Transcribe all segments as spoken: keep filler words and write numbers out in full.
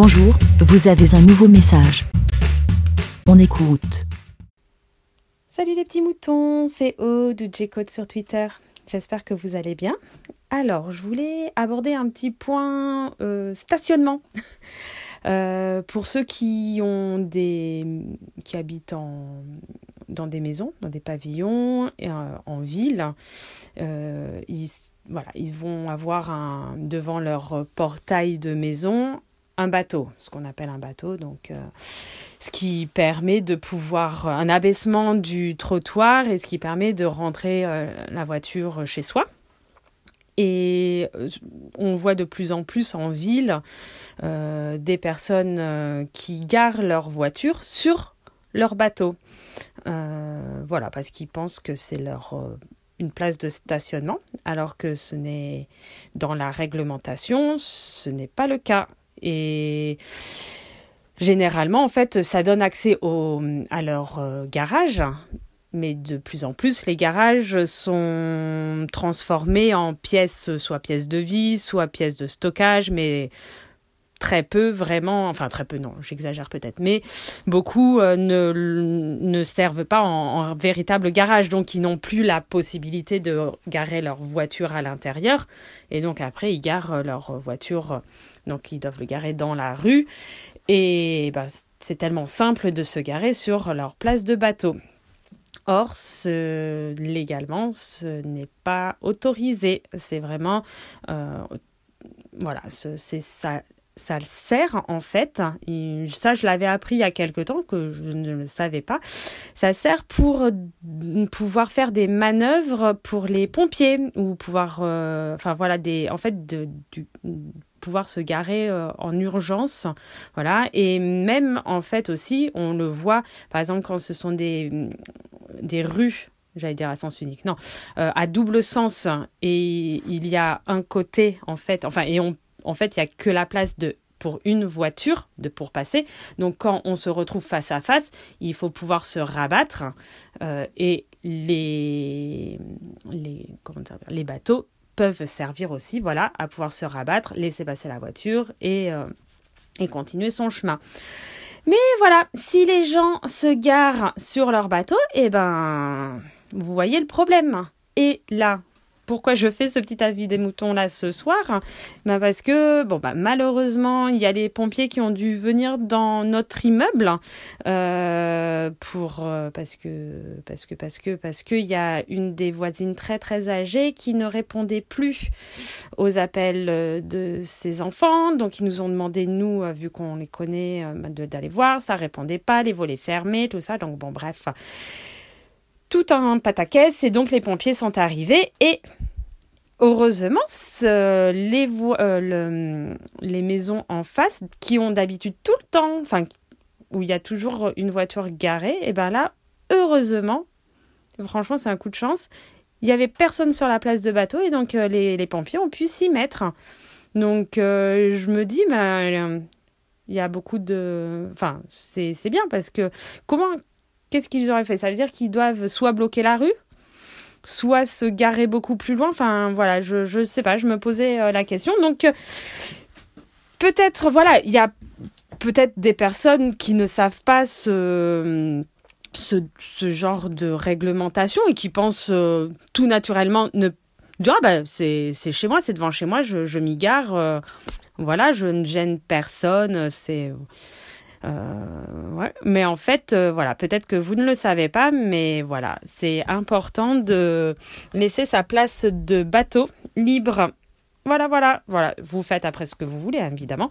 Bonjour, vous avez un nouveau message. On écoute. Salut les petits moutons, c'est O de Geckaude sur Twitter. J'espère que vous allez bien. Alors, je voulais aborder un petit point euh, stationnement. Euh, pour ceux qui ont des qui habitent en, dans des maisons, dans des pavillons, et, euh, en ville, euh, ils, voilà, ils vont avoir un, devant leur portail de maison un bateau, ce qu'on appelle un bateau, donc euh, ce qui permet de pouvoir un abaissement du trottoir et ce qui permet de rentrer euh, la voiture chez soi. Et on voit de plus en plus en ville euh, des personnes euh, qui garent leur voiture sur leur bateau. Euh, voilà, parce qu'ils pensent que c'est leur, euh, une place de stationnement, alors que ce n'est, dans la réglementation, ce n'est pas le cas. Et généralement, en fait, ça donne accès au, à leur euh, garage. Mais de plus en plus, les garages sont transformés en pièces, soit pièces de vie, soit pièces de stockage, mais très peu vraiment, enfin très peu non, j'exagère peut-être, mais beaucoup euh, ne, ne servent pas en, en véritable garage, donc ils n'ont plus la possibilité de garer leur voiture à l'intérieur, et donc après ils garent leur voiture, donc ils doivent le garer dans la rue, et ben, c'est tellement simple de se garer sur leur place de bateau. Or, ce, légalement, ce n'est pas autorisé. C'est vraiment... Euh, voilà, ce, c'est, ça, ça sert, en fait. Et ça, je l'avais appris il y a quelque temps, que je ne le savais pas. Ça sert pour pouvoir faire des manœuvres pour les pompiers, ou pouvoir... Euh, enfin, voilà, des, en fait, de, du... pouvoir se garer euh, en urgence, voilà, et même en fait aussi, on le voit, par exemple, quand ce sont des, des rues, j'allais dire à sens unique, non, euh, à double sens, et il y a un côté, en fait, enfin, et on, en fait, il n'y a que la place de, pour une voiture, de, pour passer, donc quand on se retrouve face à face, il faut pouvoir se rabattre, euh, et les, les, comment dire, les bateaux peuvent servir aussi, voilà, à pouvoir se rabattre, laisser passer la voiture et, euh, et continuer son chemin. Mais voilà, si les gens se garent sur leur bateau, eh ben, vous voyez le problème. Et là, pourquoi je fais ce petit avis des moutons là ce soir ? Ben parce que bon bah ben malheureusement, il y a les pompiers qui ont dû venir dans notre immeuble euh, pour euh, parce que parce que parce que parce que il y a une des voisines très très âgée qui ne répondait plus aux appels de ses enfants, donc ils nous ont demandé, nous, vu qu'on les connaît, de, d'aller voir, ça répondait pas, les volets fermés, tout ça, donc bon bref. Tout un pataquès, et donc les pompiers sont arrivés, et heureusement, euh, les, vo- euh, le, les maisons en face, qui ont d'habitude tout le temps, enfin, où il y a toujours une voiture garée, et bien là, heureusement, franchement, c'est un coup de chance, il n'y avait personne sur la place de bateau, et donc euh, les, les pompiers ont pu s'y mettre. Donc, euh, je me dis, ben, il y a beaucoup de... Enfin, c'est, c'est bien, parce que comment... Qu'est-ce qu'ils auraient fait ? Ça veut dire qu'ils doivent soit bloquer la rue, soit se garer beaucoup plus loin. Enfin, voilà, je je sais pas, je me posais euh, la question. Donc, euh, peut-être, voilà, il y a peut-être des personnes qui ne savent pas ce, ce, ce genre de réglementation et qui pensent euh, tout naturellement ne dire, ah bah, c'est, c'est chez moi, c'est devant chez moi, je, je m'y gare, euh, voilà, je ne gêne personne, c'est... Euh, ouais. Mais en fait, euh, voilà, peut-être que vous ne le savez pas, mais voilà, c'est important de laisser sa place de bateau libre. Voilà, voilà, voilà. Vous faites après ce que vous voulez, évidemment.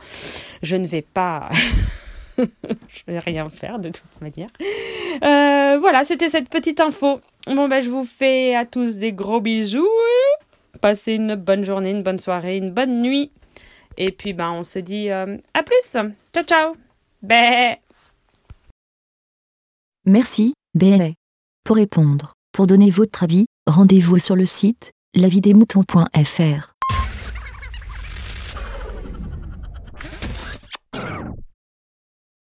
Je ne vais pas... je vais rien faire, de toute manière. Euh, voilà, c'était cette petite info. Bon, ben, je vous fais à tous des gros bisous. Passez une bonne journée, une bonne soirée, une bonne nuit. Et puis, ben, on se dit euh, à plus. Ciao, ciao. Bé. Merci, bé. Pour répondre, pour donner votre avis, rendez-vous sur le site lavisdesmoutons point f r.